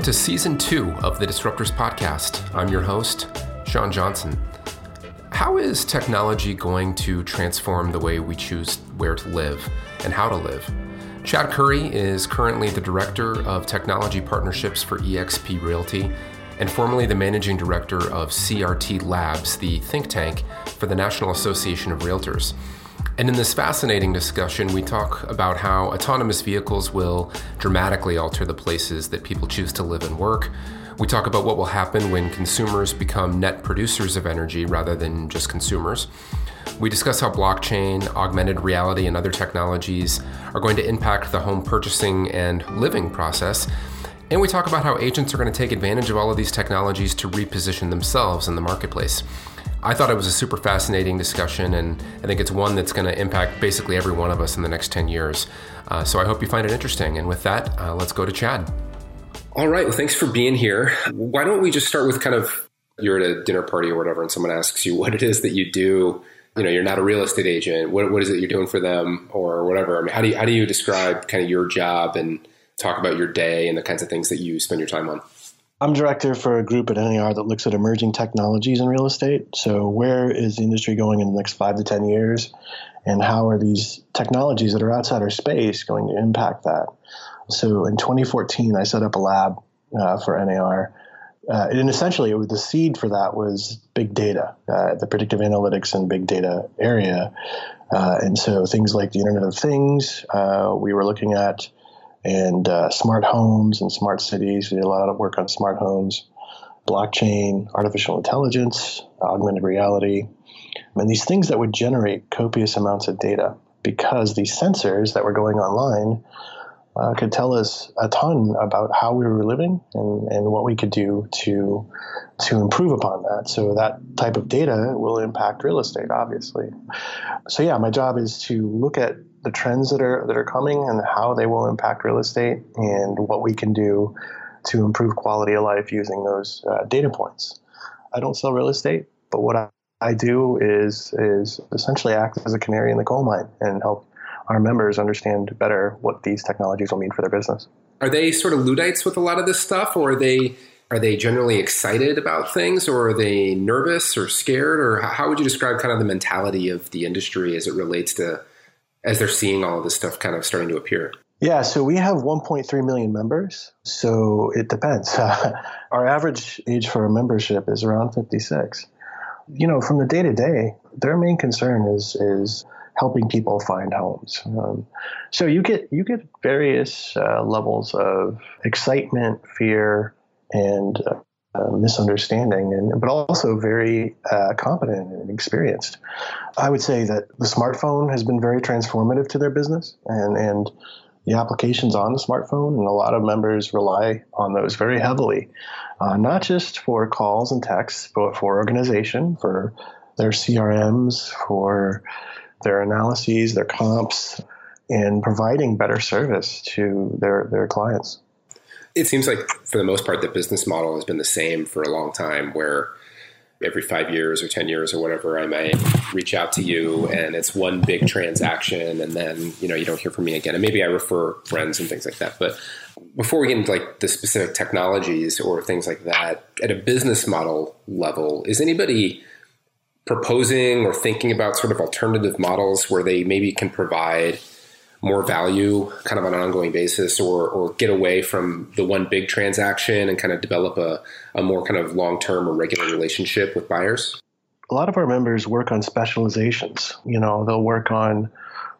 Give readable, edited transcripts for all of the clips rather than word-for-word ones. Welcome to Season 2 of the Disruptors Podcast. I'm your host, Sean Johnson. How is technology going to transform the way we choose where to live and how to live? Chad Curry is currently the Director of Technology Partnerships for eXp Realty and formerly the Managing Director of CRT Labs, the think tank for the National Association of REALTORS. And in this fascinating discussion, we talk about how autonomous vehicles will dramatically alter the places that people choose to live and work. We talk about what will happen when consumers become net producers of energy rather than just consumers. We discuss how blockchain, augmented reality, and other technologies are going to impact the home purchasing and living process. And we talk about how agents are going to take advantage of all of these technologies to reposition themselves in the marketplace. I thought it was a super fascinating discussion, and I think it's one that's going to impact basically every one of us in the next 10 years. So I hope you find it interesting. And with that, let's go to Chad. All right. Well, thanks for being here. Why don't we just start with kind of, you're at a dinner party or whatever, and someone asks you what it is that you do. You know, you're not a real estate agent. What is it you're doing for them or whatever? I mean, how do you describe kind of your job and talk about your day and the kinds of things that you spend your time on? I'm director for a group at NAR that looks at emerging technologies in real estate. So where is the industry going in the next 5 to 10 years? And how are these technologies that are outside our space going to impact that? So in 2014, I set up a lab for NAR. And essentially, it was the seed for that was big data, the predictive analytics and big data area. And so things like the Internet of Things, we were looking at, and smart homes and smart cities. We did a lot of work on smart homes, blockchain, artificial intelligence, augmented reality, and these things that would generate copious amounts of data because these sensors that were going online could tell us a ton about how we were living and what we could do to improve upon that. So that type of data will impact real estate, obviously. So yeah, my job is to look at the trends that are coming and how they will impact real estate and what we can do to improve quality of life using those data points. I don't sell real estate, but what I do is essentially act as a canary in the coal mine and help our members understand better what these technologies will mean for their business. Are they sort of Luddites with a lot of this stuff, or are they generally excited about things, or are they nervous or scared, or how would you describe kind of the mentality of the industry as it relates to as they're seeing all of this stuff kind of starting to appear? Yeah, so we have 1.3 million members, so it depends. Our average age for a membership is around 56. You know, from the day-to-day, their main concern is helping people find homes. So you get various levels of excitement, fear, and misunderstanding, but also very competent and experienced. I would say that the smartphone has been very transformative to their business and the applications on the smartphone, and a lot of members rely on those very heavily, not just for calls and texts, but for organization, for their CRMs, for their analyses, their comps, and providing better service to their clients. It seems like, for the most part, the business model has been the same for a long time, where every 5 years or 10 years or whatever, I might reach out to you and it's one big transaction, and then, you know, you don't hear from me again. And maybe I refer friends and things like that. But before we get into like the specific technologies or things like that, at a business model level, is anybody proposing or thinking about sort of alternative models where they maybe can provide more value kind of on an ongoing basis, or get away from the one big transaction and kind of develop a more kind of long-term or regular relationship with buyers? A lot of our members work on specializations. You know, they'll work on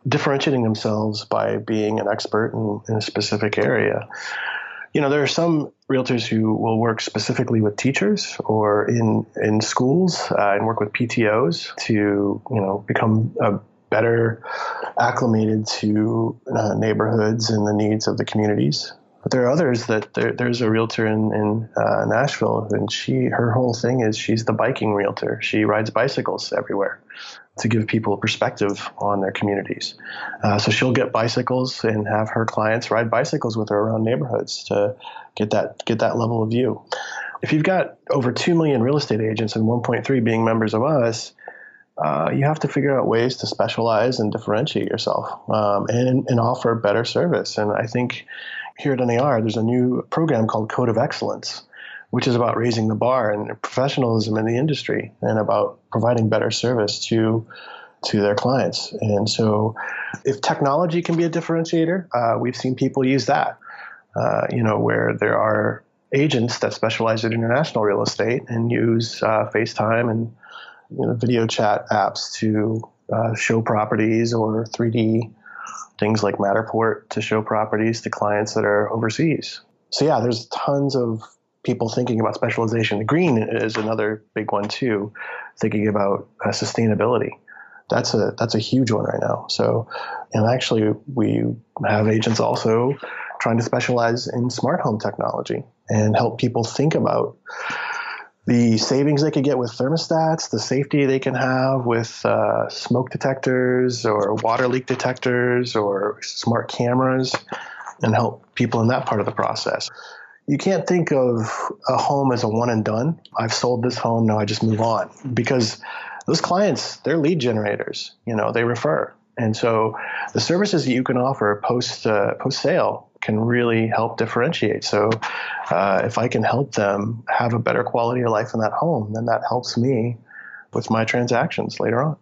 differentiating themselves by being an expert in a specific area. You know, there are some realtors who will work specifically with teachers or in schools and work with PTOs to, you know, become better acclimated to neighborhoods and the needs of the communities. But there are others that there's a realtor in Nashville, and her whole thing is she's the biking realtor. She rides bicycles everywhere to give people perspective on their communities. So she'll get bicycles and have her clients ride bicycles with her around neighborhoods to get that level of view. If you've got over 2 million real estate agents and 1.3 being members of us, you have to figure out ways to specialize and differentiate yourself and offer better service. And I think here at NAR, there's a new program called Code of Excellence, which is about raising the bar and professionalism in the industry and about providing better service to their clients. And so if technology can be a differentiator, we've seen people use that, where there are agents that specialize in international real estate and use FaceTime and video chat apps to show properties, or 3D things like Matterport to show properties to clients that are overseas. So yeah, there's tons of people thinking about specialization. Green is another big one too, thinking about sustainability. That's a huge one right now. So, and actually we have agents also trying to specialize in smart home technology and help people think about the savings they could get with thermostats, the safety they can have with smoke detectors or water leak detectors or smart cameras, and help people in that part of the process. You can't think of a home as a one and done. I've sold this home, now I just move on, because those clients, they're lead generators, they refer. And so the services that you can offer post-sale can really help differentiate. So if I can help them have a better quality of life in that home, then that helps me with my transactions later on.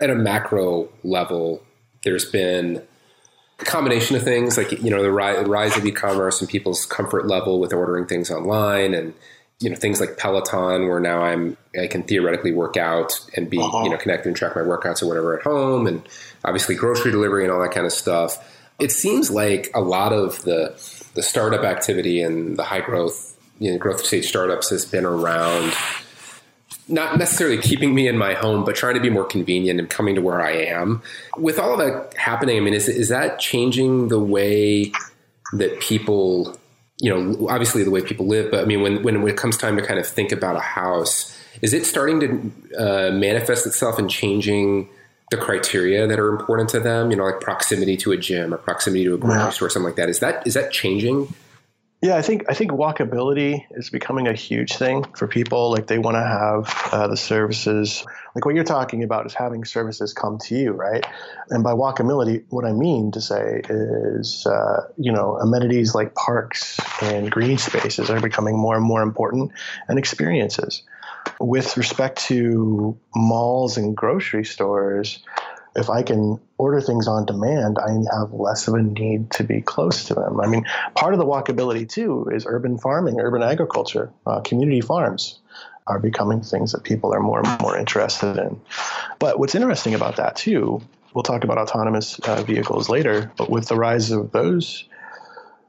At a macro level, there's been a combination of things like, the rise of e-commerce and people's comfort level with ordering things online, and things like Peloton, where now I can theoretically work out and be connected and track my workouts or whatever at home, and obviously grocery delivery and all that kind of stuff. It seems like a lot of the startup activity and the high growth, growth stage startups has been around not necessarily keeping me in my home, but trying to be more convenient and coming to where I am. With all of that happening, I mean, is that changing the way that people, obviously the way people live, but I mean, when it comes time to kind of think about a house, is it starting to manifest itself in changing the criteria that are important to them, like proximity to a gym or proximity to a grocery store or something like that? Is that changing? Yeah, I think walkability is becoming a huge thing for people. Like, they want to have the services, like what you're talking about is having services come to you, right? And by walkability, what I mean to say is, amenities like parks and green spaces are becoming more and more important, and experiences. With respect to malls and grocery stores, if I can order things on demand, I have less of a need to be close to them. I mean, part of the walkability, too, is urban farming, urban agriculture. Community farms are becoming things that people are more and more interested in. But what's interesting about that, too, we'll talk about autonomous vehicles later, but with the rise of those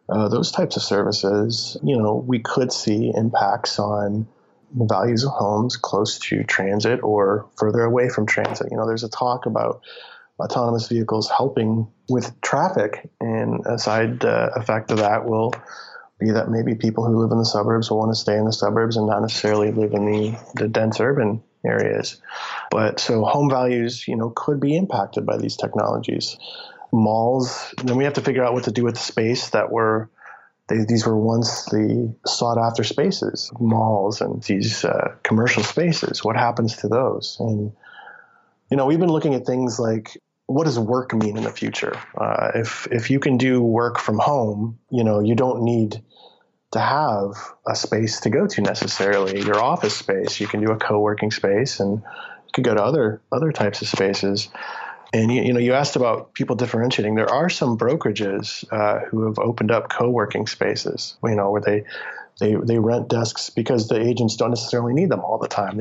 types of services, we could see impacts on values of homes close to transit or further away from transit. There's a talk about autonomous vehicles helping with traffic, and a side effect of that will be that maybe people who live in the suburbs will want to stay in the suburbs and not necessarily live in the dense urban areas. But so home values, could be impacted by these technologies. Malls, then we have to figure out what to do with the space that these were once the sought-after spaces, malls and these commercial spaces. What happens to those? And, we've been looking at things like, what does work mean in the future? If you can do work from home, you don't need to have a space to go to necessarily, your office space. You can do a co-working space, and you could go to other types of spaces. And, you asked about people differentiating. There are some brokerages who have opened up co-working spaces, where they rent desks because the agents don't necessarily need them all the time.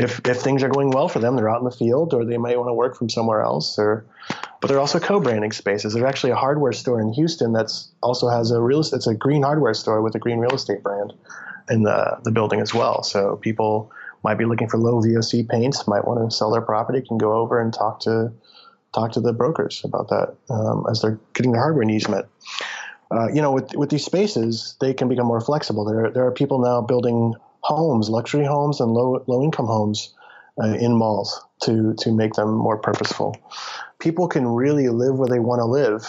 If things are going well for them, they're out in the field, or they might want to work from somewhere else. But there are also co-branding spaces. There's actually a hardware store in Houston that's also has it's a green hardware store with a green real estate brand in the building as well. So people might be looking for low VOC paints, might want to sell their property, can go over and talk to the brokers about that as they're getting their hardware needs met. With these spaces, they can become more flexible. There are people now building homes, luxury homes and low-income homes in malls to make them more purposeful. People can really live where they want to live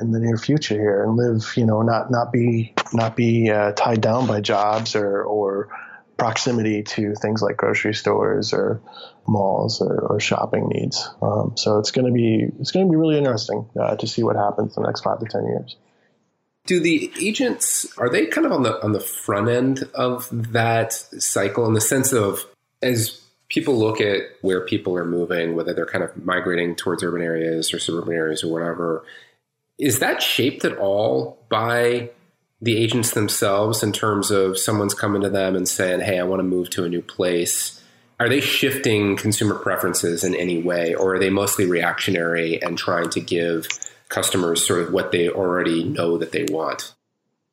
in the near future here, and live, not be tied down by jobs or proximity to things like grocery stores or malls or shopping needs. So it's going to be really interesting to see what happens in the next 5 to 10 years. Do the agents, are they kind of on the front end of that cycle in the sense of, as people look at where people are moving, whether they're kind of migrating towards urban areas or suburban areas or whatever, is that shaped at all by the agents themselves in terms of someone's coming to them and saying, hey, I want to move to a new place? Are they shifting consumer preferences in any way, or are they mostly reactionary and trying to give customers sort of what they already know that they want?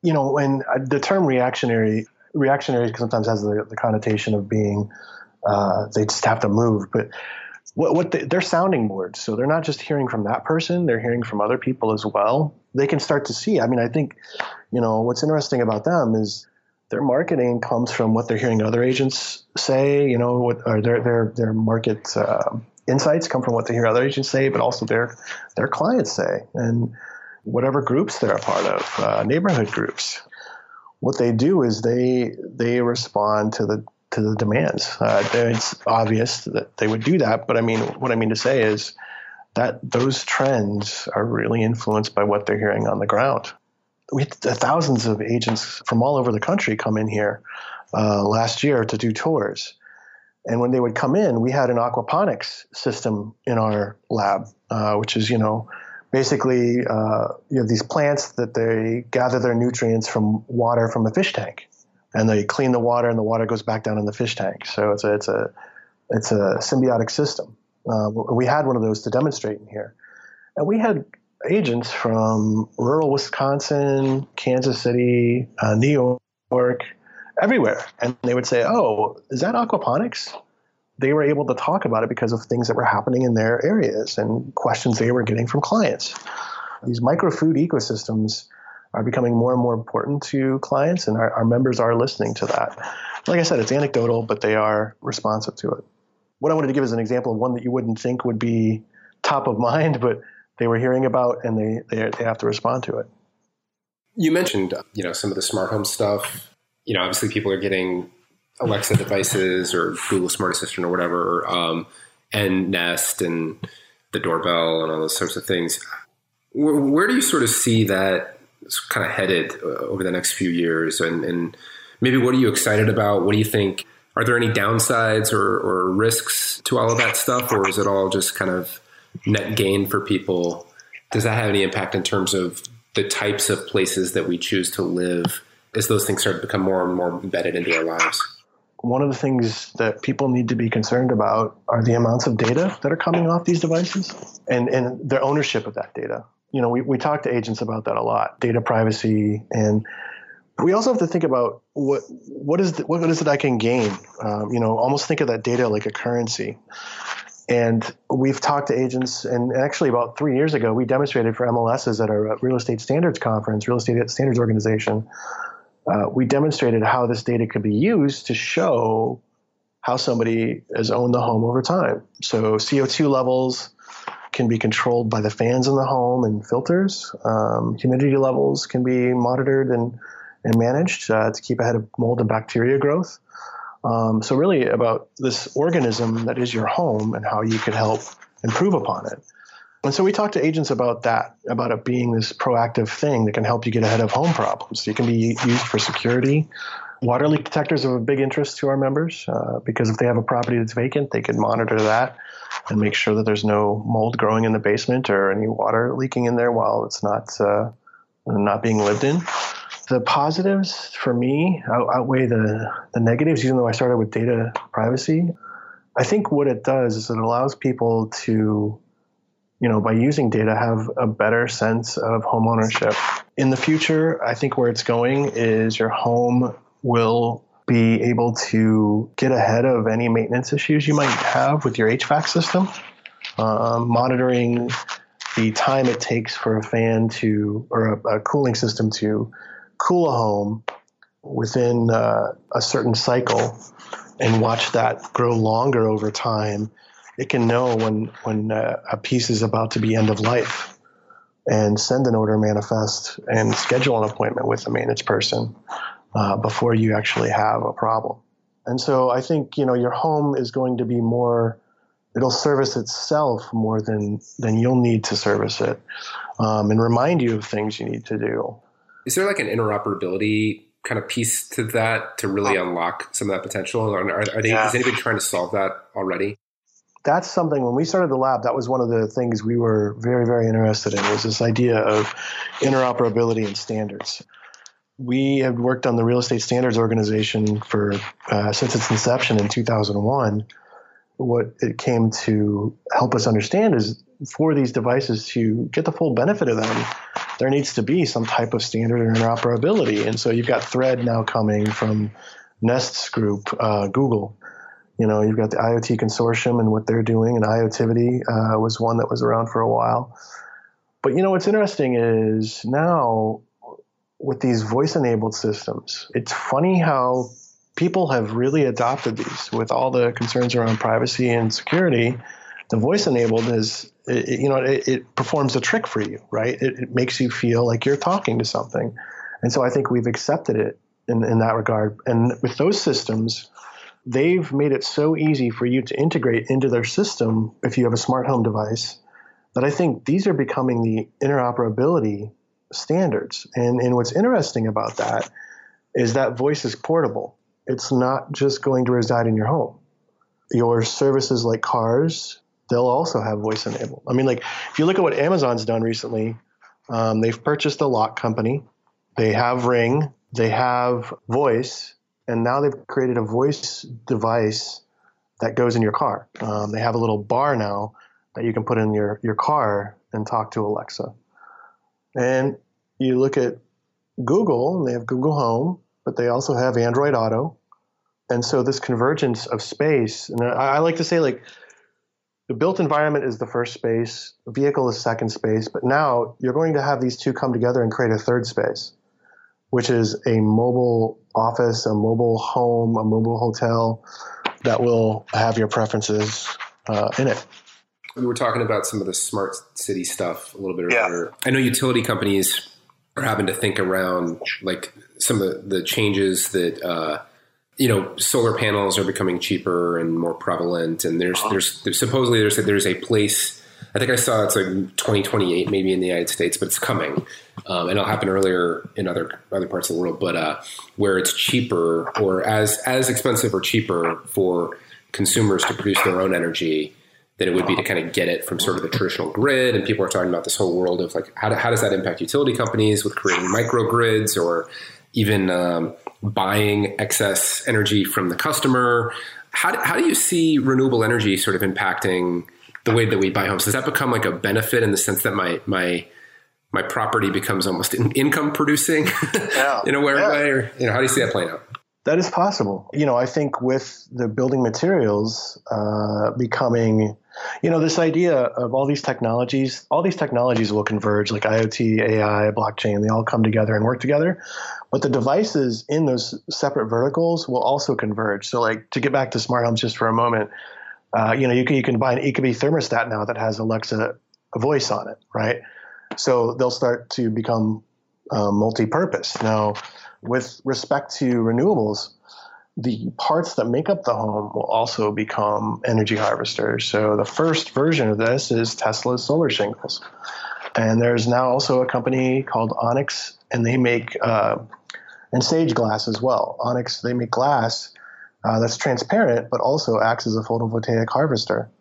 You know, and the term reactionary sometimes has the connotation of being they just have to move. But they're sounding boards, so they're not just hearing from that person; they're hearing from other people as well. They can start to see. I mean, I think, you know, what's interesting about them is their marketing comes from what they're hearing other agents say. You know, their market insights come from what they hear other agents say, but also their clients say, and whatever groups they're a part of, neighborhood groups. What they do is they respond to the demands. It's obvious that they would do that, but I mean, what I mean to say is that those trends are really influenced by what they're hearing on the ground. We had thousands of agents from all over the country come in here last year to do tours. And when they would come in, we had an aquaponics system in our lab, which is, you know, basically you have these plants that they gather their nutrients from water from a fish tank. And they clean the water, and the water goes back down in the fish tank. So it's a symbiotic system. We had one of those to demonstrate in here, and we had agents from rural Wisconsin, Kansas City, New York, everywhere, and they would say, "Oh, is that aquaponics?" They were able to talk about it because of things that were happening in their areas and questions they were getting from clients. These microfood ecosystems are becoming more and more important to clients, and our members are listening to that. Like I said, it's anecdotal, but they are responsive to it. What I wanted to give is an example of one that you wouldn't think would be top of mind, but they were hearing about, and they have to respond to it. You mentioned, you know, some of the smart home stuff. You know, obviously people are getting Alexa devices or Google Smart Assistant or whatever, and Nest and the doorbell and all those sorts of things. Where do you sort of see that it's kind of headed over the next few years, and maybe what are you excited about? What do you think? Are there any downsides or risks to all of that stuff, or is it all just kind of net gain for people? Does that have any impact in terms of the types of places that we choose to live as those things start to become more and more embedded into our lives? One of the things that people need to be concerned about are the amounts of data that are coming off these devices and their ownership of that data. You know, we talk to agents about that a lot, data privacy, and we also have to think about what is it I can gain? You know, almost think of that data like a currency. And we've talked to agents, and actually about 3 years ago, we demonstrated for MLSs at our Real Estate Standards Conference, Real Estate Standards Organization, we demonstrated how this data could be used to show how somebody has owned the home over time. So CO2 levels can be controlled by the fans in the home and filters. Humidity levels can be monitored and managed to keep ahead of mold and bacteria growth. So really about this organism that is your home and how you could help improve upon it. And so we talk to agents about that, about it being this proactive thing that can help you get ahead of home problems. It can be used for security. Water leak detectors are of big interest to our members because if they have a property that's vacant, they can monitor that and make sure that there's no mold growing in the basement or any water leaking in there while it's not being lived in. The positives for me outweigh the negatives, even though I started with data privacy. I think what it does is it allows people to, you know, by using data, have a better sense of home ownership. In the future, I think where it's going is your home will be able to get ahead of any maintenance issues you might have with your HVAC system, monitoring the time it takes for a fan to, or a cooling system to cool a home within a certain cycle, and watch that grow longer over time. It can know when a piece is about to be end of life and send an order manifest and schedule an appointment with the maintenance person before you actually have a problem. And so I think, you know, your home is going to be more, it'll service itself more than you'll need to service it, and remind you of things you need to do. Is there like an interoperability kind of piece to that to really unlock some of that potential? Is anybody trying to solve that already? That's something, when we started the lab, that was one of the things we were very, very interested in, was this idea of interoperability and standards. We have worked on the Real Estate Standards Organization for since its inception in 2001. What it came to help us understand is, for these devices to get the full benefit of them, there needs to be some type of standard or interoperability. And so you've got Thread now coming from Nest's group, Google. You know, you've got the IoT consortium and what they're doing, and IoTivity was one that was around for a while. But, you know, what's interesting is now with these voice-enabled systems, it's funny how people have really adopted these with all the concerns around privacy and security. The voice-enabled is, it performs a trick for you, right? It makes you feel like you're talking to something. And so I think we've accepted it in that regard. And with those systems, they've made it so easy for you to integrate into their system if you have a smart home device, that I think these are becoming the interoperability standards. And what's interesting about that is that voice is portable. It's not just going to reside in your home. Your services like cars, they'll also have voice enabled. I mean, like, if you look at what Amazon's done recently, they've purchased a lock company. They have Ring. They have voice. And now they've created a voice device that goes in your car. They have a little bar now that you can put in your car and talk to Alexa. And you look at Google, and they have Google Home, but they also have Android Auto. And so this convergence of space, and I like to say, like, the built environment is the first space, the vehicle is second space, but now you're going to have these two come together and create a third space, which is a mobile office, a mobile home, a mobile hotel that will have your preferences in it. We were talking about some of the smart city stuff a little bit earlier. I know utility companies are having to think around, like, some of the changes that, solar panels are becoming cheaper and more prevalent. And there's supposedly a place, I think I saw it's like 2028 maybe in the United States, but it's coming. And it'll happen earlier in other parts of the world, but where it's cheaper, or as expensive or cheaper for consumers to produce their own energy than it would be to kind of get it from sort of the traditional grid. And people are talking about this whole world of, like, how does that impact utility companies with creating microgrids, or even buying excess energy from the customer. How do you see renewable energy sort of impacting the way that we buy homes? Does that become like a benefit in the sense that my property becomes almost income producing in a weird way? Or, how do you see that playing out? That is possible. I think with the building materials becoming, this idea of all these technologies will converge, like IoT, AI, blockchain, they all come together and work together. But the devices in those separate verticals will also converge. So, like, to get back to smart homes just for a moment, you can buy an Ecobee thermostat now that has Alexa voice on it, right? So they'll start to become multi-purpose. Now, with respect to renewables, the parts that make up the home will also become energy harvesters. So the first version of this is Tesla's solar shingles. And there's now also a company called Onyx, and they make and Sage Glass as well. Onyx, they make glass that's transparent but also acts as a photovoltaic harvester.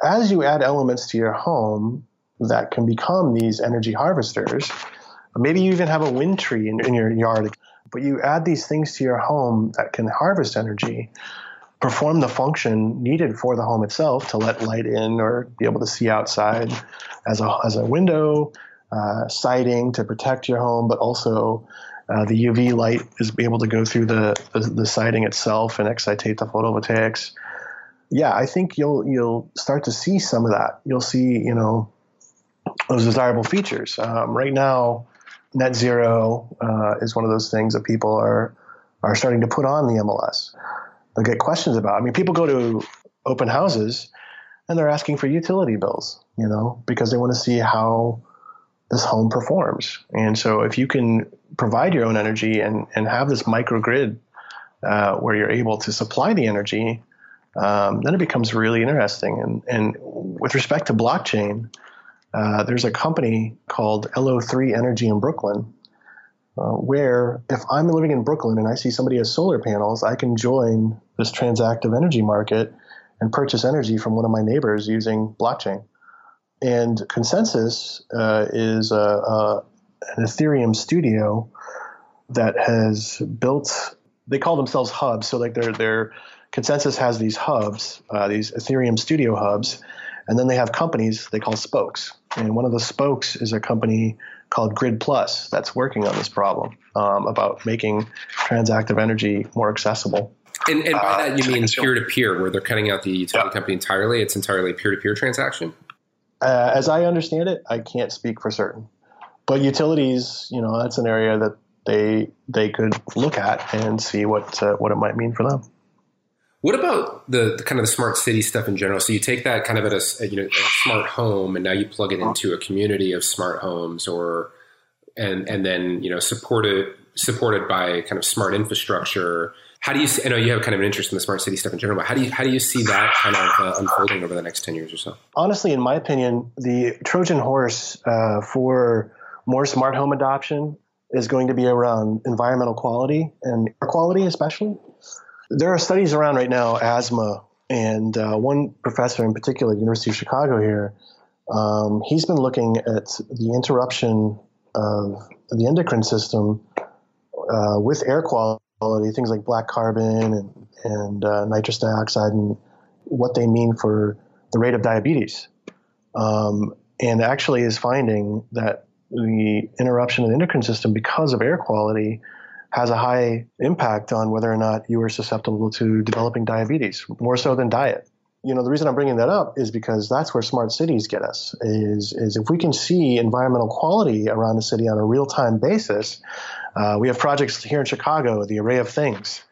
As you add elements to your home that can become these energy harvesters, maybe you even have a wind tree in your yard. But you add these things to your home that can harvest energy, perform the function needed for the home itself to let light in or be able to see outside as a window, siding to protect your home, but also the UV light is able to go through the siding itself and excitate the photovoltaics. Yeah, I think you'll start to see some of that. You'll see, those desirable features. Right now, net zero is one of those things that people are starting to put on the MLS. They'll get questions about. I mean, people go to open houses and they're asking for utility bills, because they want to see how this home performs. And so if you can provide your own energy and have this microgrid where you're able to supply the energy, then it becomes really interesting. And with respect to blockchain, there's a company called LO3 Energy in Brooklyn where if I'm living in Brooklyn and I see somebody has solar panels, I can join this transactive energy market and purchase energy from one of my neighbors using blockchain. And ConsenSys is an Ethereum studio that has built, they call themselves hubs. So like their ConsenSys has these hubs, these Ethereum studio hubs, and then they have companies they call spokes. And one of the spokes is a company called Grid Plus that's working on this problem about making transactive energy more accessible. And by that you mean peer-to-peer, where they're cutting out the utility company entirely? It's entirely a peer-to-peer transaction? As I understand it, I can't speak for certain. But utilities, you know, that's an area that they could look at and see what it might mean for them. What about the kind of the smart city stuff in general? So you take that kind of at a smart home, and now you plug it into a community of smart homes, and then supported by kind of smart infrastructure. How do you? I know you have kind of an interest in the smart city stuff in general, but how do you see that kind of unfolding over the next 10 years or so? Honestly, in my opinion, the Trojan horse for more smart home adoption is going to be around environmental quality and air quality, especially. There are studies around right now, asthma, and one professor in particular, University of Chicago here, he's been looking at the interruption of the endocrine system with air quality, things like black carbon and nitrous dioxide, and what they mean for the rate of diabetes. And actually is finding that the interruption of the endocrine system because of air quality has a high impact on whether or not you are susceptible to developing diabetes, more so than diet. You know, the reason I'm bringing that up is because that's where smart cities get us, is if we can see environmental quality around a city on a real-time basis. We have projects here in Chicago, the Array of Things,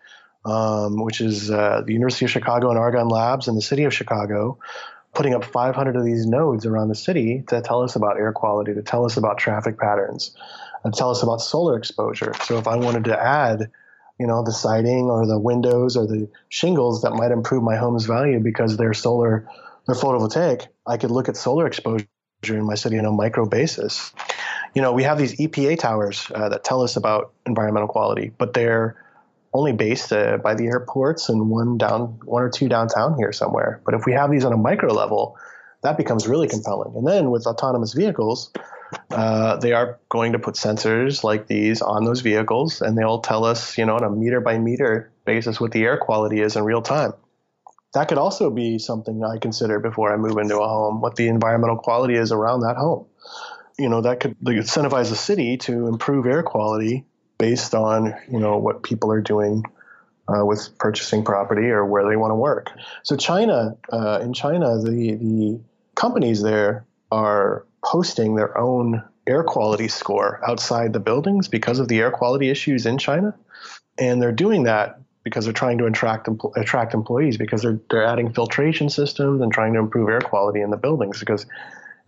which is the University of Chicago and Argonne Labs and the city of Chicago, putting up 500 of these nodes around the city to tell us about air quality, to tell us about traffic patterns, and tell us about solar exposure. So if I wanted to add, you know, the siding or the windows or the shingles that might improve my home's value because they're photovoltaic, I could look at solar exposure in my city on a micro basis. You know, we have these EPA towers that tell us about environmental quality, but they're only based by the airports and one or two downtown here somewhere. But if we have these on a micro level, that becomes really compelling. And then with autonomous vehicles, they are going to put sensors like these on those vehicles, and they'll tell us, you know, on a meter by meter basis what the air quality is in real time. That could also be something I consider before I move into a home, what the environmental quality is around that home. You know, that could incentivize the city to improve air quality based on, you know, what people are doing with purchasing property or where they want to work. So in China, the companies there are posting their own air quality score outside the buildings because of the air quality issues in China. And they're doing that because they're trying to attract employees, because they're adding filtration systems and trying to improve air quality in the buildings, because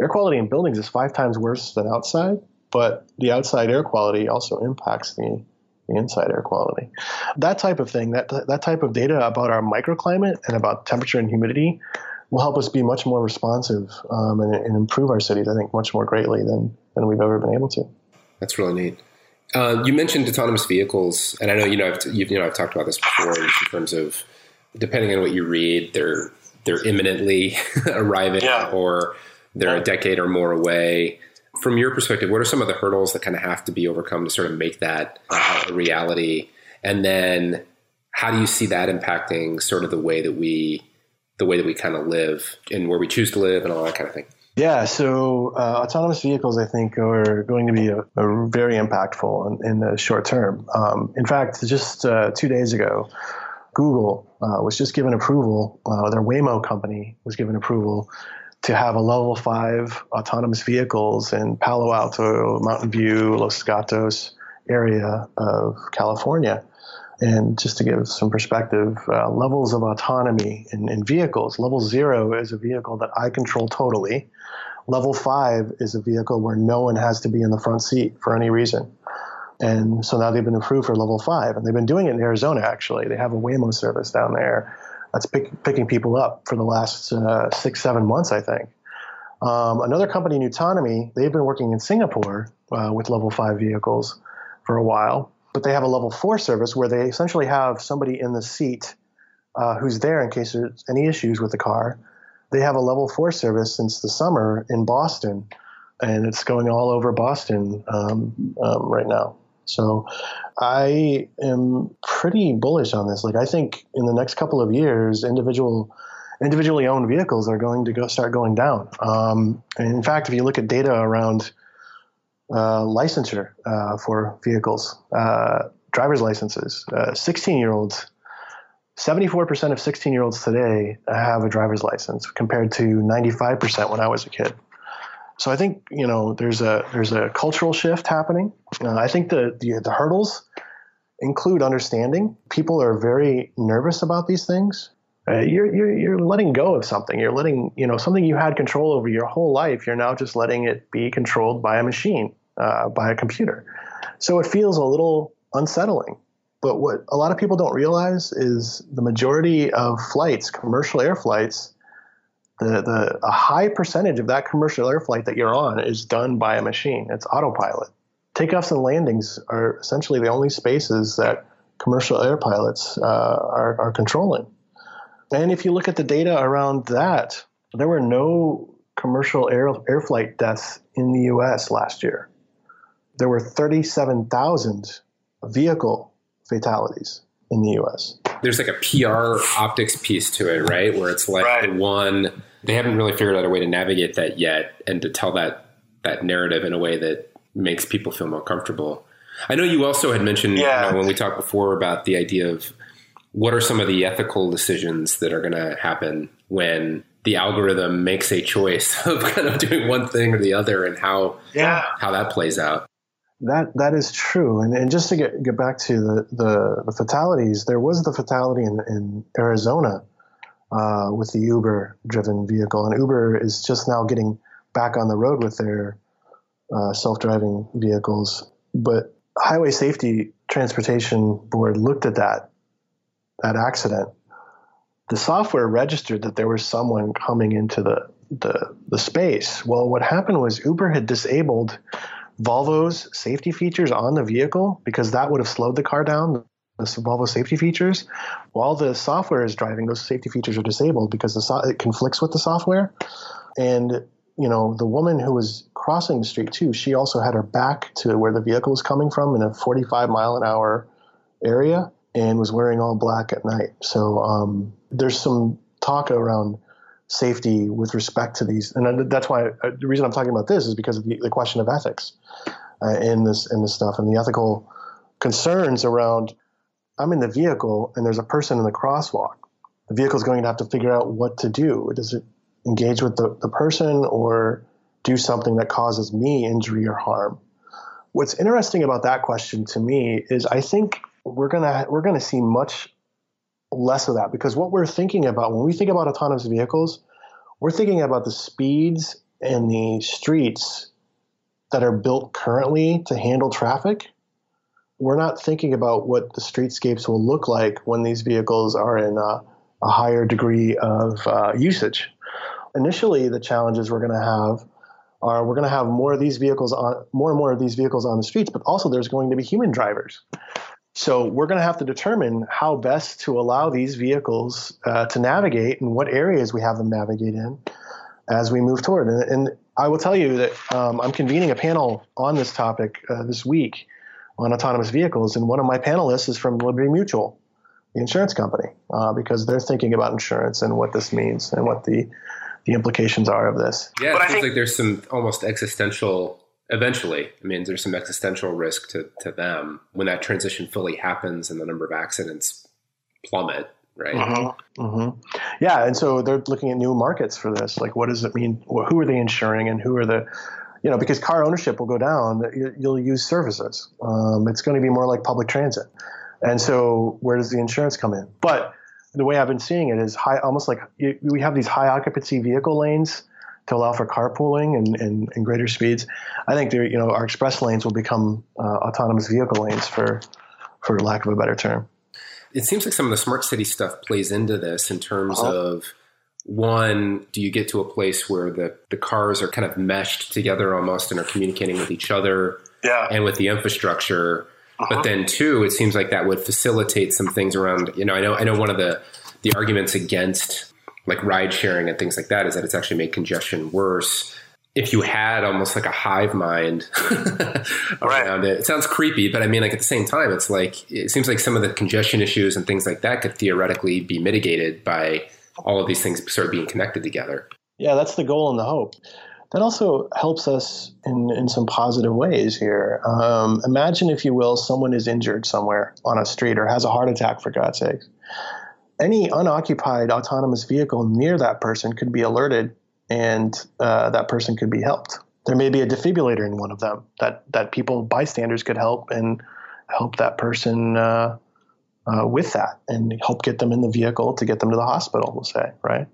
air quality in buildings is 5 times worse than outside, but the outside air quality also impacts the inside air quality. That type of thing, that type of data about our microclimate and about temperature and humidity will help us be much more responsive and improve our cities, I think, much more greatly than we've ever been able to. That's really neat. You mentioned autonomous vehicles, and I know I've talked about this before in terms of, depending on what you read, they're imminently arriving or they're a decade or more away. From your perspective, what are some of the hurdles that kind of have to be overcome to sort of make that a reality? And then how do you see that impacting sort of the way that we kind of live and where we choose to live and all that kind of thing? Yeah. So autonomous vehicles, I think, are going to be a very impactful in the short term. In fact, just 2 days ago, Google was just given approval. Their Waymo company was given approval to have a level 5 autonomous vehicles in Palo Alto, Mountain View, Los Gatos area of California. And just to give some perspective, levels of autonomy in vehicles. Level 0 is a vehicle that I control totally. Level 5 is a vehicle where no one has to be in the front seat for any reason. And so now they've been approved for level 5. And they've been doing it in Arizona, actually. They have a Waymo service down there that's picking people up for the last 6-7 months, I think. Another company, Nutonomy, they've been working in Singapore with level 5 vehicles. for a while. But they have a level 4 service where they essentially have somebody in the seat who's there in case there's any issues with the car. They have a level 4 service since the summer in Boston, and it's going all over Boston right now. So I am pretty bullish on this. Like, I think in the next couple of years, individually owned vehicles are going to start going down. And in fact, if you look at data around licensure for vehicles, driver's licenses, 16-year-olds, 74% of 16-year-olds today have a driver's license compared to 95% when I was a kid. So I think, you know, there's a cultural shift happening. I think the hurdles include understanding. People are very nervous about these things. You're letting go of something. You're letting, you know, something you had control over your whole life. You're now just letting it be controlled by a machine, by a computer. So it feels a little unsettling. But what a lot of people don't realize is the majority of flights, commercial air flights, a high percentage of that commercial air flight that you're on is done by a machine. It's autopilot. Takeoffs and landings are essentially the only spaces that commercial air pilots are controlling. And if you look at the data around that, there were no commercial air flight deaths in the U.S. last year. There were 37,000 vehicle fatalities in the U.S. There's like a PR optics piece to it, right? Where it's like right. The one, they haven't really figured out a way to navigate that yet and to tell that narrative in a way that makes people feel more comfortable. I know you also had mentioned when we talked before about the idea of what are some of the ethical decisions that are going to happen when the algorithm makes a choice of kind of doing one thing or the other and how that plays out. That is true. And just to get back to the fatalities, there was the fatality in Arizona with the Uber-driven vehicle. And Uber is just now getting back on the road with their self-driving vehicles. But Highway Safety Transportation Board looked at that accident. The software registered that there was someone coming into the space. Well, what happened was Uber had disabled Volvo's safety features on the vehicle because that would have slowed the car down. The Volvo safety features, while the software is driving, those safety features are disabled because it conflicts with the software. And, you know, the woman who was crossing the street too, she also had her back to where the vehicle was coming from in a 45-mile-an-hour area, and was wearing all black at night. So there's some talk around safety with respect to these, and that's why the reason I'm talking about this is because of the question of ethics in this stuff and the ethical concerns around. I'm in the vehicle and there's a person in the crosswalk. The vehicle is going to have to figure out what to do. Does it engage with the person or do something that causes me injury or harm? What's interesting about that question to me is I think we're gonna see much less of that, because what we're thinking about when we think about autonomous vehicles, we're thinking about the speeds and the streets that are built currently to handle traffic. We're not thinking about what the streetscapes will look like when these vehicles are in a higher degree of usage. Initially, the challenges we're going to have are we're going to have more and more of these vehicles on the streets, but also there's going to be human drivers. So we're going to have to determine how best to allow these vehicles to navigate and what areas we have them navigate in as we move toward. And I will tell you that I'm convening a panel on this topic this week on autonomous vehicles. And one of my panelists is from Liberty Mutual, the insurance company, because they're thinking about insurance and what this means and what the implications are of this. Yeah, it seems like there's some almost existential... Eventually, I mean, there's some existential risk to them when that transition fully happens and the number of accidents plummet, right? Mm-hmm. Mm-hmm. Yeah, and so they're looking at new markets for this. Like, what does it mean? Who are they insuring and who are the, you know, because car ownership will go down. You'll use services. It's going to be more like public transit. And so where does the insurance come in? But the way I've been seeing it is almost like we have these high occupancy vehicle lanes to allow for carpooling and greater speeds. I think our express lanes will become autonomous vehicle lanes for lack of a better term. It seems like some of the smart city stuff plays into this in terms of, one, do you get to a place where the cars are kind of meshed together almost and are communicating with each other and with the infrastructure? But then too, it seems like that would facilitate some things around, you know, I know one of the arguments against like ride sharing and things like that is that it's actually made congestion worse. If you had almost like a hive mind around it, it sounds creepy, but I mean, like at the same time, it's like, it seems like some of the congestion issues and things like that could theoretically be mitigated by all of these things sort of being connected together. Yeah, that's the goal and the hope. That also helps us in some positive ways here. Imagine, if you will, someone is injured somewhere on a street or has a heart attack, for God's sake. Any unoccupied autonomous vehicle near that person could be alerted, and that person could be helped. There may be a defibrillator in one of them that people, bystanders, could help and help that person with that, and help get them in the vehicle to get them to the hospital, we'll say, right?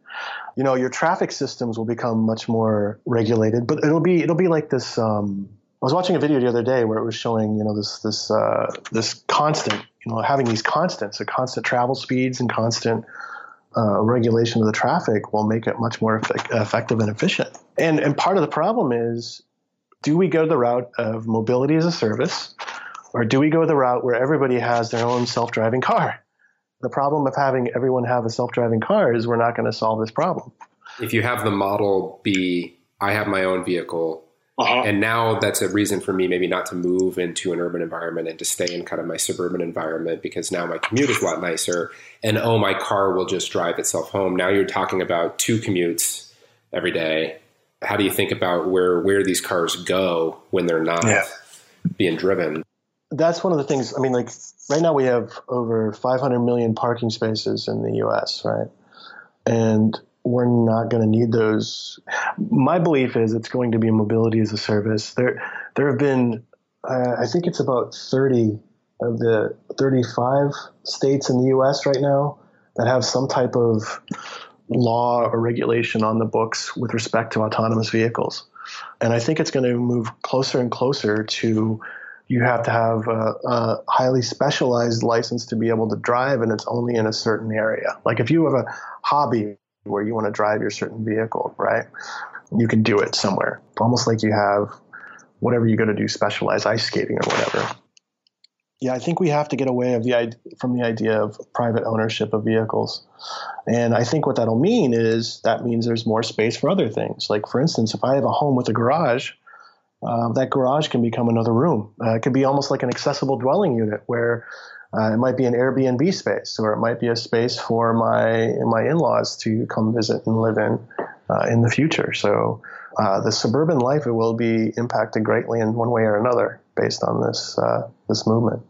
You know, your traffic systems will become much more regulated, but it'll be like this. I was watching a video the other day where it was showing, you know, this constant, you know, having these constants, the constant travel speeds and constant regulation of the traffic will make it much more effective and efficient. And part of the problem is, do we go the route of mobility as a service, or do we go the route where everybody has their own self-driving car? The problem of having everyone have a self-driving car is we're not going to solve this problem. If you have the model be, I have my own vehicle, and now that's a reason for me maybe not to move into an urban environment and to stay in kind of my suburban environment, because now my commute is a lot nicer, and oh, my car will just drive itself home. Now you're talking about two commutes every day. How do you think about where these cars go when they're not being driven? That's one of the things. I mean, like right now we have over 500 million parking spaces in the US, right? And we're not going to need those. My belief is it's going to be mobility as a service. There have been, I think it's about 30 of the 35 states in the US right now that have some type of law or regulation on the books with respect to autonomous vehicles. And I think it's going to move closer and closer to, you have to have a highly specialized license to be able to drive, and it's only in a certain area. Like if you have a hobby where you want to drive your certain vehicle, right? You can do it somewhere. Almost like you have whatever you're going to do, specialized ice skating or whatever. Yeah, I think we have to get away from the idea of private ownership of vehicles. And I think what that'll mean is that means there's more space for other things. Like for instance, if I have a home with a garage, that garage can become another room. It could be almost like an accessible dwelling unit where it might be an Airbnb space, or it might be a space for my in-laws to come visit and live in the future. So the suburban life, it will be impacted greatly in one way or another based on this movement.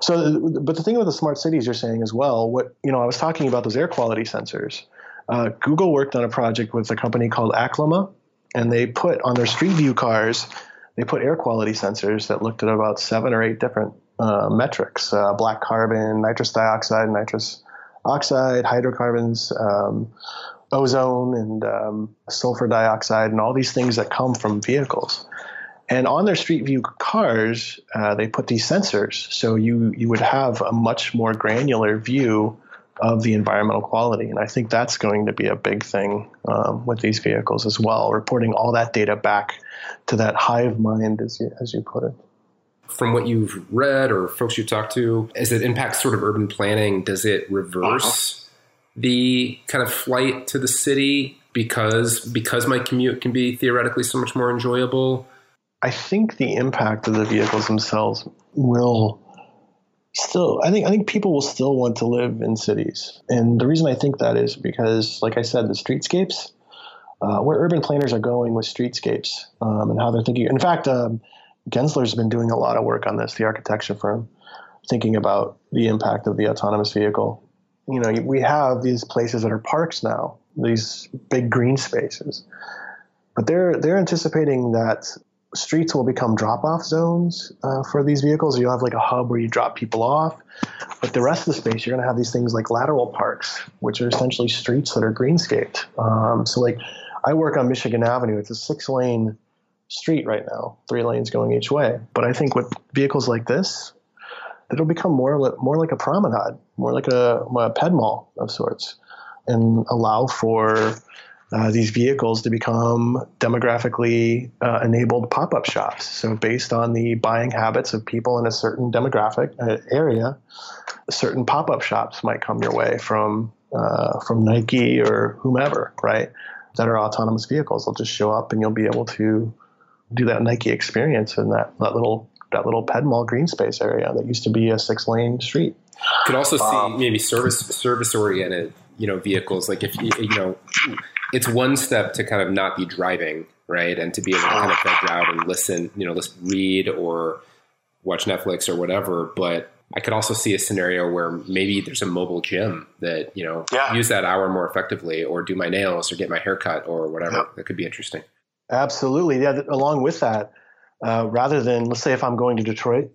So, but the thing with the smart cities you're saying as well, I was talking about those air quality sensors. Google worked on a project with a company called Aclima, and they put on their Street View cars, they put air quality sensors that looked at about 7 or 8 different metrics, black carbon, nitrous dioxide, nitrous oxide, hydrocarbons, ozone, and sulfur dioxide, and all these things that come from vehicles. And on their Street View cars, they put these sensors, so you would have a much more granular view of the environmental quality. And I think that's going to be a big thing with these vehicles as well, reporting all that data back to that hive mind, as you put it. From what you've read or folks you've talked to, as it impacts sort of urban planning, does it reverse the kind of flight to the city because my commute can be theoretically so much more enjoyable? I think the impact of the vehicles themselves will... Still, I think people will still want to live in cities. And the reason I think that is because, like I said, the streetscapes, where urban planners are going with streetscapes and how they're thinking. In fact, Gensler's been doing a lot of work on this, the architecture firm, thinking about the impact of the autonomous vehicle. You know, we have these places that are parks now, these big green spaces. But they're anticipating that streets will become drop-off zones for these vehicles. You'll have like a hub where you drop people off, but the rest of the space, you're going to have these things like lateral parks, which are essentially streets that are greenscaped. So like I work on Michigan Avenue. It's a 6-lane street right now, 3 lanes going each way. But I think with vehicles like this, it'll become more like a promenade, more like a ped mall of sorts, and allow for these vehicles to become demographically enabled pop-up shops. So based on the buying habits of people in a certain demographic area, certain pop-up shops might come your way from Nike or whomever, right, that are autonomous vehicles. They'll just show up and you'll be able to do that Nike experience in that little Ped Mall green space area that used to be a 6-lane street. Could also see maybe service-oriented, vehicles. Like if it's one step to kind of not be driving, right, and to be able to kind of go out and listen, read or watch Netflix or whatever. But I could also see a scenario where maybe there's a mobile gym that use that hour more effectively, or do my nails, or get my haircut, or whatever. Yeah. That could be interesting. Absolutely, yeah. Along with that, rather than, let's say, if I'm going to Detroit,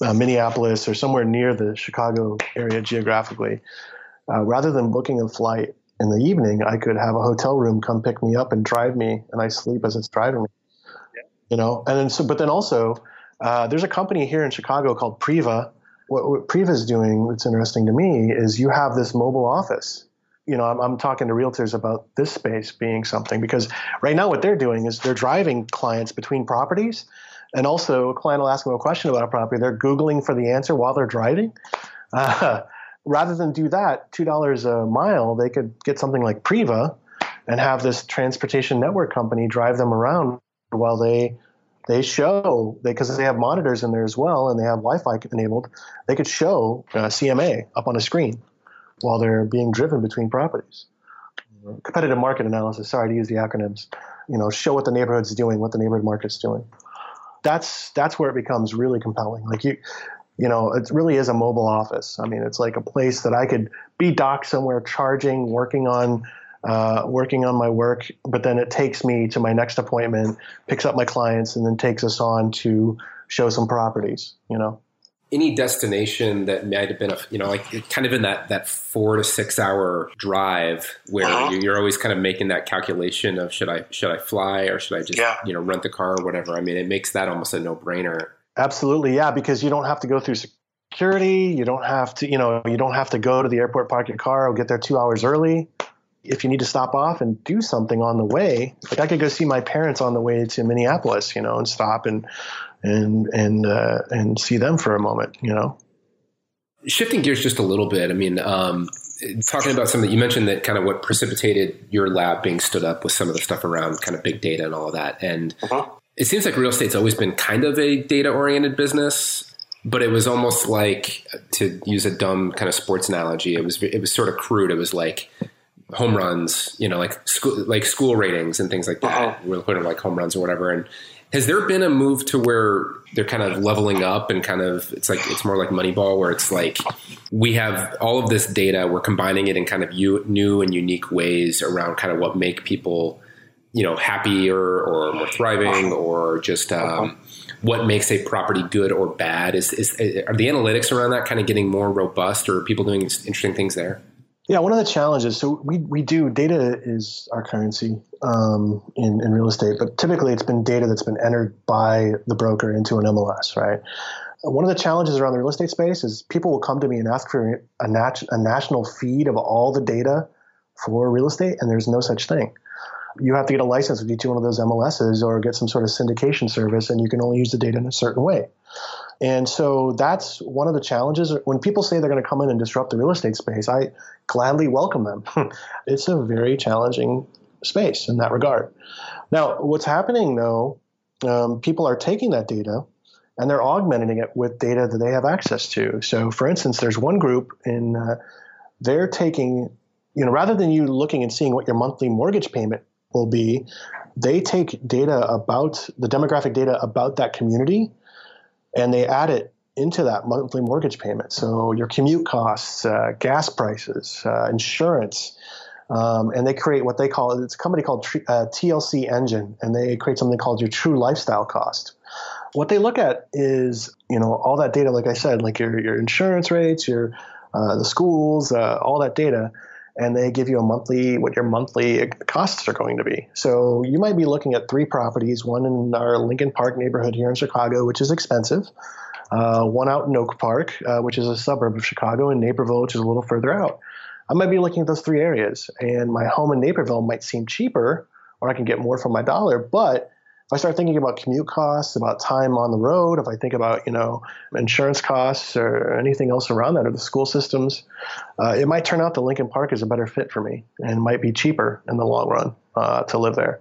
Minneapolis, or somewhere near the Chicago area geographically, rather than booking a flight in the evening, I could have a hotel room come pick me up and drive me, and I sleep as it's driving me. Yeah. And then but then also there's a company here in Chicago called Priva. What Priva is doing that's interesting to me is you have this mobile office. I'm talking to realtors about this space being something, because right now what they're doing is they're driving clients between properties, and also a client will ask them a question about a property. They're Googling for the answer while they're driving. Rather than do that, $2 a mile, they could get something like Priva and have this transportation network company drive them around while because they have monitors in there as well, and they have Wi-Fi enabled. They could show CMA up on a screen while they're being driven between properties. Competitive market analysis, sorry to use the acronyms, show what the neighborhood's doing, what the neighborhood market's doing. That's where it becomes really compelling. Like it really is a mobile office. I mean, it's like a place that I could be docked somewhere, charging, working on my work, but then it takes me to my next appointment, picks up my clients, and then takes us on to show some properties, Any destination that might have been, like kind of in that 4 to 6 hour drive where you're always kind of making that calculation of should I fly or should I just, rent the car or whatever. I mean, it makes that almost a no-brainer. Absolutely. Yeah. Because you don't have to go through security. You don't have to, you don't have to go to the airport, park your car, or get there 2 hours early. If you need to stop off and do something on the way, like I could go see my parents on the way to Minneapolis, and stop and see them for a moment, Shifting gears just a little bit. I mean, talking about something you mentioned, that kind of what precipitated your lab being stood up was some of the stuff around kind of big data and all of that. And it seems like real estate's always been kind of a data-oriented business, but it was almost like, to use a dumb kind of sports analogy, it was sort of crude. It was like home runs, like school ratings and things like that. We're putting like home runs or whatever. And has there been a move to where they're kind of leveling up and kind of, it's more like Moneyball, where it's like, we have all of this data, we're combining it in kind of new and unique ways around kind of what make people, happier or more thriving, or just what makes a property good or bad? Are the analytics around that kind of getting more robust, or are people doing interesting things there? Yeah, one of the challenges, so we do, data is our currency in real estate, but typically it's been data that's been entered by the broker into an MLS, right? One of the challenges around the real estate space is people will come to me and ask for a national feed of all the data for real estate, and there's no such thing. You have to get a license with each one of those MLSs or get some sort of syndication service, and you can only use the data in a certain way. And so that's one of the challenges. When people say they're going to come in and disrupt the real estate space, I gladly welcome them. It's a very challenging space in that regard. Now, what's happening, though, people are taking that data and they're augmenting it with data that they have access to. So, for instance, there's one group in they're taking, rather than you looking and seeing what your monthly mortgage payment will be, they take data about the demographic data about that community, and they add it into that monthly mortgage payment. So your commute costs, gas prices, insurance, and they create what they call, it's a company called TLC Engine, and they create something called your true lifestyle cost. What they look at is, all that data, like I said, like your insurance rates, your the schools, all that data, and they give you what your monthly costs are going to be. So you might be looking at 3 properties, one in our Lincoln Park neighborhood here in Chicago, which is expensive, one out in Oak Park, which is a suburb of Chicago, and Naperville, which is a little further out. I might be looking at those three areas, and my home in Naperville might seem cheaper, or I can get more for my dollar. But if I start thinking about commute costs, about time on the road, if I think about, you know, insurance costs or anything else around that, or the school systems, it might turn out that Lincoln Park is a better fit for me and might be cheaper in the long run to live there.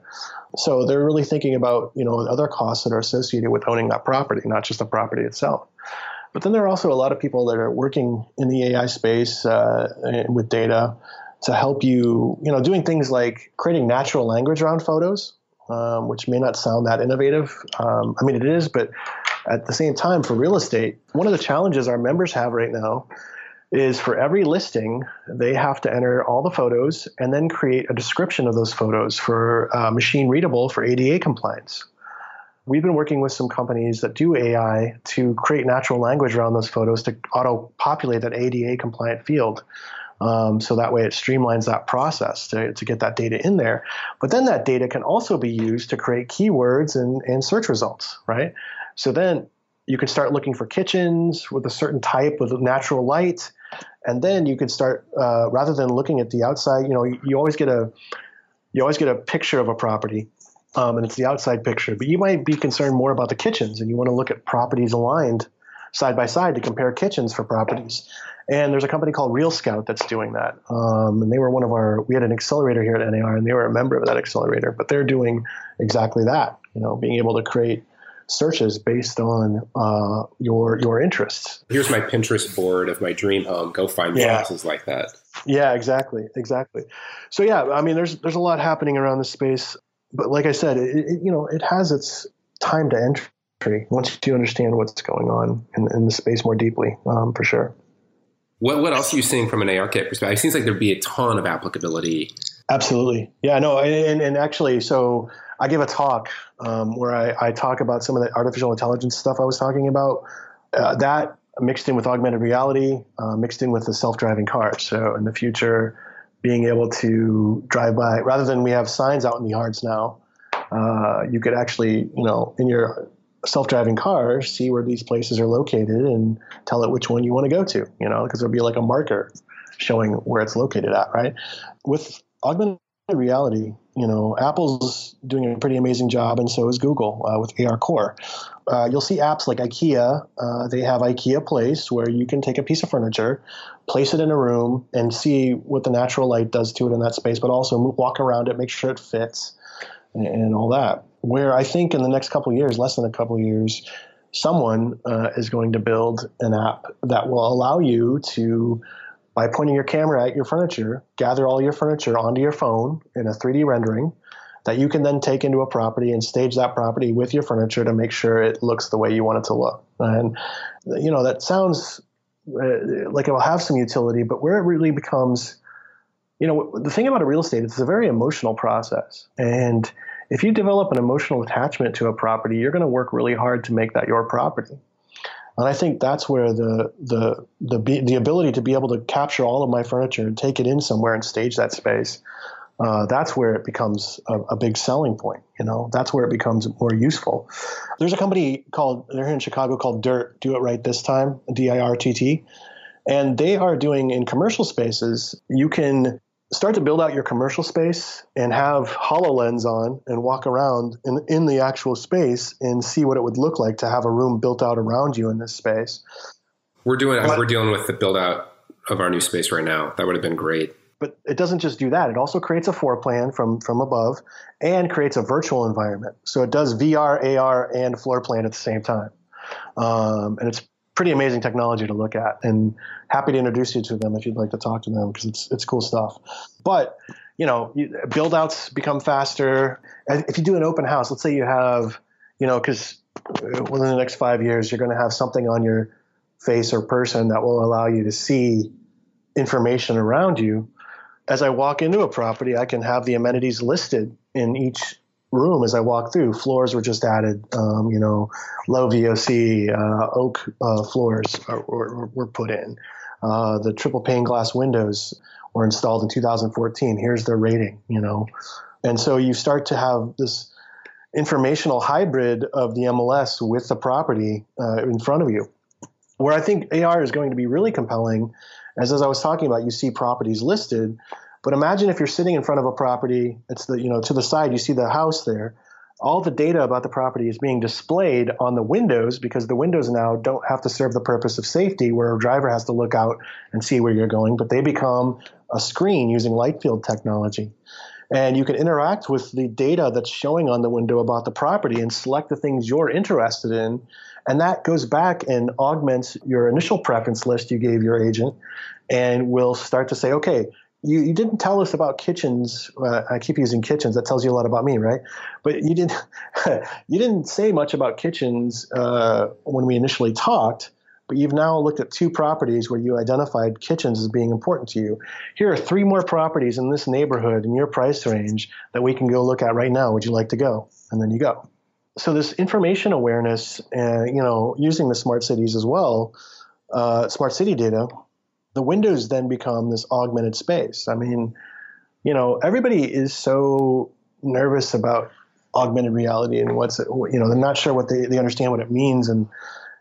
So they're really thinking about, you know, other costs that are associated with owning that property, not just the property itself. But then there are also a lot of people that are working in the AI space with data to help you, you know, doing things like creating natural language around photos. Which may not sound that innovative. I mean, it is, but at the same time, for real estate, one of the challenges our members have right now is for every listing, they have to enter all the photos and then create a description of those photos for machine readable for ADA compliance. We've been working with some companies that do AI to create natural language around those photos to auto-populate that ADA compliant field. So that way it streamlines that process to get that data in there. But then that data can also be used to create keywords and search results, right? So then you could start looking for kitchens with a certain type of natural light. And then you could start, rather than looking at the outside, you know, you always get a picture of a property. And it's the outside picture, but you might be concerned more about the kitchens, and you want to look at properties aligned side by side to compare kitchens for properties. And there's a company called Real Scout that's doing that. And they were one of our, we had an accelerator here at NAR, and they were a member of that accelerator, but they're doing exactly that, you know, being able to create searches based on your interests. Here's my Pinterest board of my dream home. Go find places like that. Yeah, exactly. So yeah, I mean, there's a lot happening around this space, but like I said, it has its time to entry once you understand what's going on in the space more deeply, for sure. What else are you seeing from an ARKit perspective? It seems like there'd be a ton of applicability. Absolutely. Yeah, no, and actually, so I give a talk where I talk about some of the artificial intelligence stuff I was talking about. That mixed in with augmented reality, mixed in with the self-driving car. So in the future, being able to drive by, rather than we have signs out in the yards now, you could actually, you know, in your self-driving car, see where these places are located and tell it which one you want to go to, you know, because there'll be like a marker showing where it's located at, right? With augmented reality, you know, Apple's doing a pretty amazing job, and so is Google with AR Core. You'll see apps like IKEA. They have IKEA Place, where you can take a piece of furniture, place it in a room, and see what the natural light does to it in that space, but also walk around it, make sure it fits, and all that. Where I think in the next couple of years, less than a couple of years, someone is going to build an app that will allow you to, by pointing your camera at your furniture, gather all your furniture onto your phone in a 3D rendering that you can then take into a property and stage that property with your furniture to make sure it looks the way you want it to look. And, you know, that sounds like it will have some utility, but where it really becomes, you know, the thing about real estate, it's a very emotional process. And if you develop an emotional attachment to a property, you're going to work really hard to make that your property. And I think that's where the ability to be able to capture all of my furniture and take it in somewhere and stage that space, that's where it becomes a big selling point. You know, that's where it becomes more useful. There's a company they're here in Chicago called DIRTT, Do It Right This Time, DIRTT. And they are doing in commercial spaces, you can start to build out your commercial space and have HoloLens on and walk around in the actual space and see what it would look like to have a room built out around you in this space. We're dealing with the build out of our new space right now. That would have been great. But it doesn't just do that. It also creates a floor plan from above and creates a virtual environment. So it does VR, AR, and floor plan at the same time. And it's pretty amazing technology to look at, and happy to introduce you to them if you'd like to talk to them, because it's cool stuff. But, you know, build outs become faster. If you do an open house, let's say you have, you know, because within the next 5 years, you're going to have something on your face or person that will allow you to see information around you. As I walk into a property, I can have the amenities listed in each room as I walk through. Floors were just added, you know, low VOC, oak floors were put in. The triple pane glass windows were installed in 2014. Here's their rating, you know. And so you start to have this informational hybrid of the MLS with the property in front of you. Where I think AR is going to be really compelling As I was talking about, you see properties listed, but imagine if you're sitting in front of a property, it's the, you know, to the side, you see the house there. All the data about the property is being displayed on the windows because the windows now don't have to serve the purpose of safety where a driver has to look out and see where you're going, but they become a screen using light field technology. And you can interact with the data that's showing on the window about the property and select the things you're interested in. And that goes back and augments your initial preference list you gave your agent and will start to say, okay, you didn't tell us about kitchens. I keep using kitchens. That tells you a lot about me, right? But you didn't you didn't say much about kitchens when we initially talked, but you've now looked at two properties where you identified kitchens as being important to you. Here are three more properties in this neighborhood in your price range that we can go look at right now. Would you like to go? And then you go. So this information awareness, you know, using the smart cities as well, smart city data, the windows then become this augmented space. I mean, you know, everybody is so nervous about augmented reality and what's, you know, they're not sure what they understand what it means and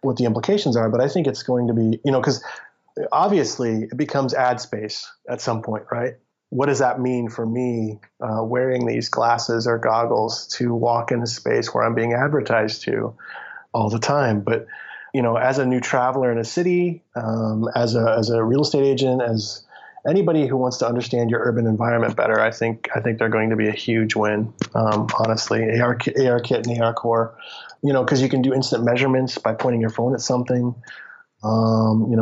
what the implications are. But I think it's going to be, you know, because obviously it becomes ad space at some point, right? What does that mean for me wearing these glasses or goggles to walk in a space where I'm being advertised to all the time? But you know, as a new traveler in a city, as a real estate agent, as anybody who wants to understand your urban environment better, I think they're going to be a huge win. Honestly, ARKit and ARCore, you know, because you can do instant measurements by pointing your phone at something. You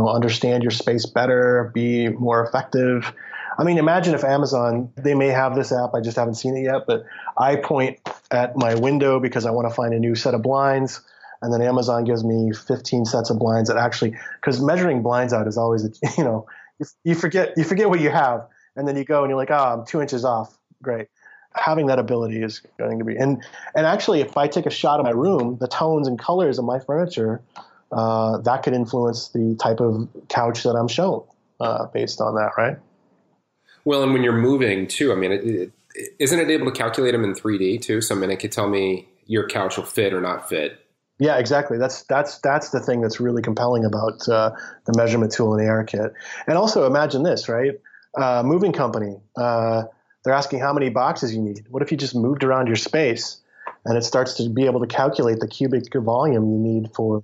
know, understand your space better, be more effective. I mean, imagine if Amazon, they may have this app, I just haven't seen it yet, but I point at my window because I want to find a new set of blinds. And then Amazon gives me 15 sets of blinds that actually, because measuring blinds out is always, you know, you forget what you have, and then you go and you're like, I'm 2 inches off. Great. Having that ability is going to be, and actually, if I take a shot of my room, the tones and colors of my furniture, that could influence the type of couch that I'm shown based on that, right? Well, and when you're moving too, I mean, isn't it able to calculate them in 3D too? So I mean, it could tell me your couch will fit or not fit. Yeah, exactly. That's the thing that's really compelling about the measurement tool in ARKit. And also imagine this, right? Moving company, they're asking how many boxes you need. What if you just moved around your space and it starts to be able to calculate the cubic volume you need for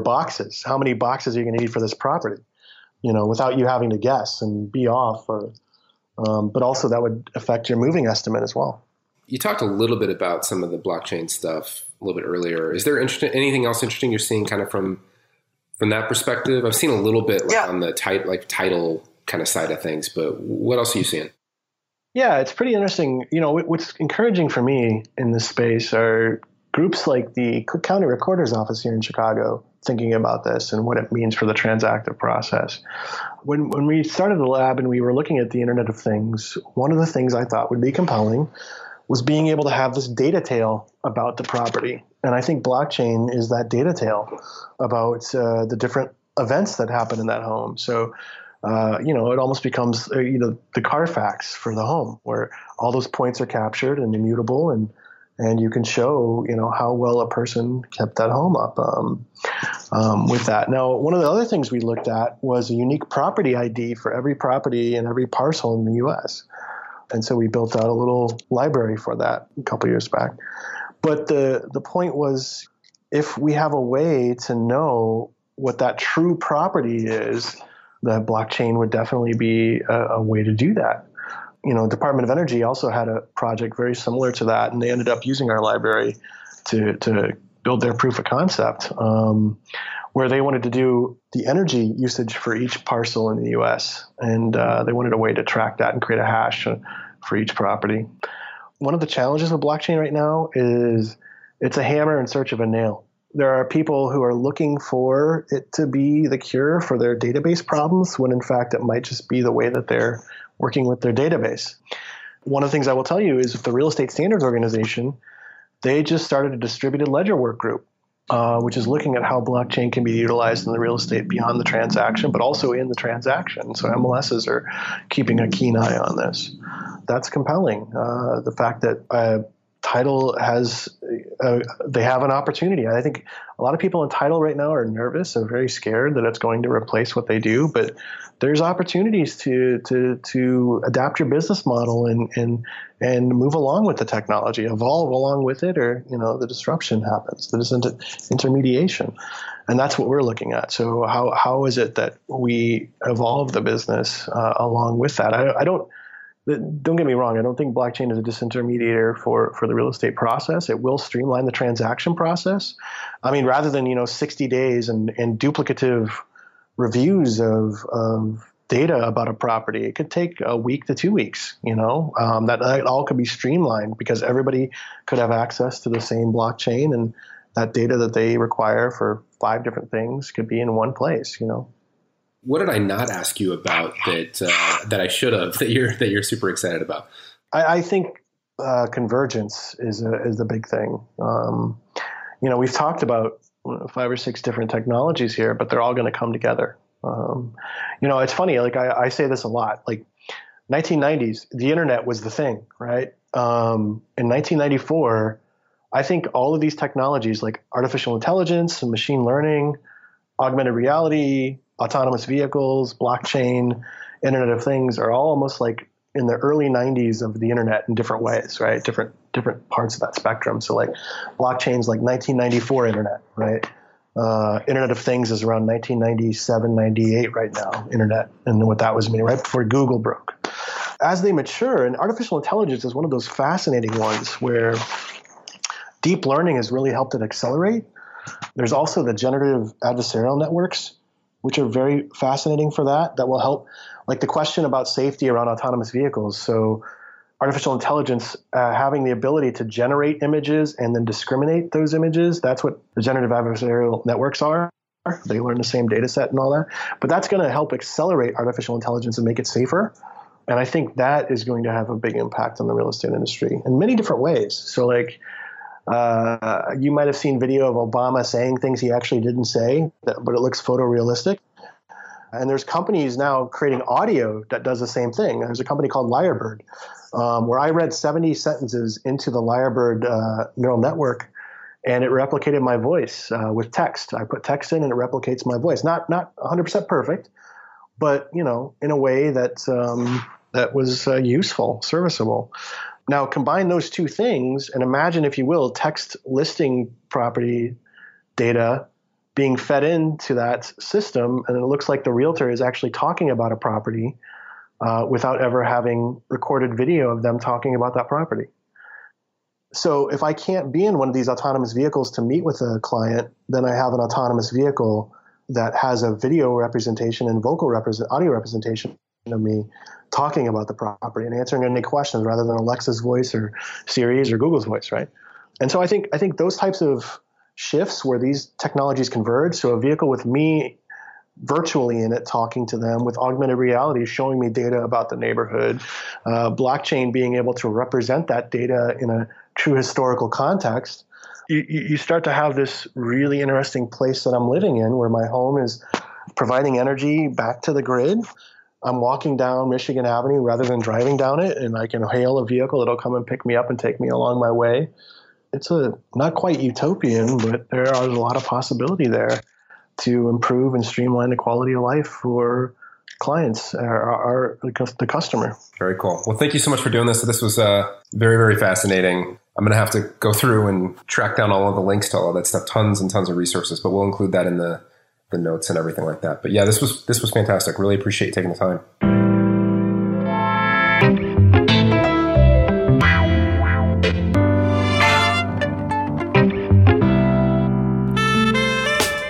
boxes? How many boxes are you going to need for this property? You know, without you having to guess and be off. Or, but also that would affect your moving estimate as well. You talked a little bit about some of the blockchain stuff a little bit earlier. Is there anything else interesting you're seeing kind of from that perspective? I've seen a little bit on the title kind of side of things, but what else are you seeing? Yeah, it's pretty interesting. You know, what's encouraging for me in this space are groups like the Cook County Recorder's Office here in Chicago thinking about this and what it means for the transactive process. When we started the lab and we were looking at the Internet of Things, one of the things I thought would be compelling was being able to have this data tail about the property. And I think blockchain is that data tail about the different events that happen in that home. So, you know, it almost becomes, you know, the Carfax for the home where all those points are captured and immutable, and you can show, you know, how well a person kept that home up with that. Now, one of the other things we looked at was a unique property ID for every property and every parcel in the U.S., and so we built out a little library for that a couple years back. But the point was, if we have a way to know what that true property is, the blockchain would definitely be a way to do that. You know, Department of Energy also had a project very similar to that, and they ended up using our library to build their proof of concept, where they wanted to do the energy usage for each parcel in the U.S. And they wanted a way to track that and create a hash for each property. One of the challenges with blockchain right now is it's a hammer in search of a nail. There are people who are looking for it to be the cure for their database problems when, in fact, it might just be the way that they're working with their database. One of the things I will tell you is the Real Estate Standards Organization, they just started a distributed ledger work group, which is looking at how blockchain can be utilized in the real estate beyond the transaction, but also in the transaction. So MLSs are keeping a keen eye on this. That's compelling. The fact that title has they have an opportunity. I think a lot of people in title right now are nervous or very scared that it's going to replace what they do, but there's opportunities to adapt your business model and move along with the technology, evolve along with it, or, you know, the disruption happens, the intermediation. And that's what we're looking at. So how is it that we evolve the business along with that? Don't get me wrong. I don't think blockchain is a disintermediator for the real estate process. It will streamline the transaction process. I mean, rather than, 60 days and duplicative reviews of data about a property, it could take a week to 2 weeks, that all could be streamlined because everybody could have access to the same blockchain, and that data that they require for 5 different things could be in one place, What did I not ask you about that I should have, that you're super excited about? I think convergence is the big thing. We've talked about 5 or 6 different technologies here, but they're all going to come together. It's funny. Like I say this a lot. Like 1990s, the internet was the thing, right? In 1994, I think all of these technologies, like artificial intelligence and machine learning, augmented reality, autonomous vehicles, blockchain, Internet of Things, are all almost like in the early 90s of the internet in different ways, right? Different parts of that spectrum. So like blockchain's like 1994 internet, right? Internet of Things is around 1997, 98 right now, internet, and what that was meaning, right before Google broke. As they mature, and artificial intelligence is one of those fascinating ones where deep learning has really helped it accelerate. There's also the generative adversarial networks, which are very fascinating for that will help, like the question about safety around autonomous vehicles. So artificial intelligence having the ability to generate images and then discriminate those images, that's what the generative adversarial networks are. They learn the same data set and all that. But that's going to help accelerate artificial intelligence and make it safer. And I think that is going to have a big impact on the real estate industry in many different ways. So like, you might have seen video of Obama saying things he actually didn't say, but it looks photorealistic. And there's companies now creating audio that does the same thing. There's a company called Lyrebird, where I read 70 sentences into the Lyrebird neural network, and it replicated my voice with text. I put text in, and it replicates my voice. Not 100% perfect, but in a way that was useful, serviceable. Now, combine those two things and imagine, if you will, text listing property data being fed into that system, and it looks like the realtor is actually talking about a property without ever having recorded video of them talking about that property. So if I can't be in one of these autonomous vehicles to meet with a client, then I have an autonomous vehicle that has a video representation and audio representation of me talking about the property and answering any questions rather than Alexa's voice or Siri's or Google's voice, right? And so I think those types of shifts where these technologies converge, so a vehicle with me virtually in it talking to them, with augmented reality showing me data about the neighborhood, blockchain being able to represent that data in a true historical context, you start to have this really interesting place that I'm living in, where my home is providing energy back to the grid. I'm walking down Michigan Avenue rather than driving down it, and I can hail a vehicle that'll come and pick me up and take me along my way. It's not quite utopian, but there are a lot of possibility there to improve and streamline the quality of life for clients, or the customer. Very cool. Well, thank you so much for doing this. This was very, very fascinating. I'm going to have to go through and track down all of the links to all of that stuff, tons and tons of resources, but we'll include that in the notes and everything like that. But yeah, this was fantastic. Really appreciate you taking the time.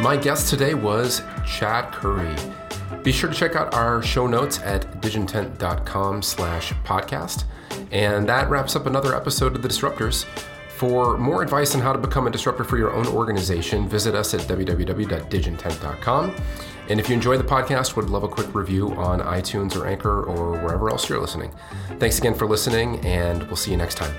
My guest today was Chad Curry. Be sure to check out our show notes at digintent.com/podcast. And that wraps up another episode of The Disruptors. For more advice on how to become a disruptor for your own organization, visit us at www.digintent.com. And if you enjoy the podcast, would love a quick review on iTunes or Anchor or wherever else you're listening. Thanks again for listening, and we'll see you next time.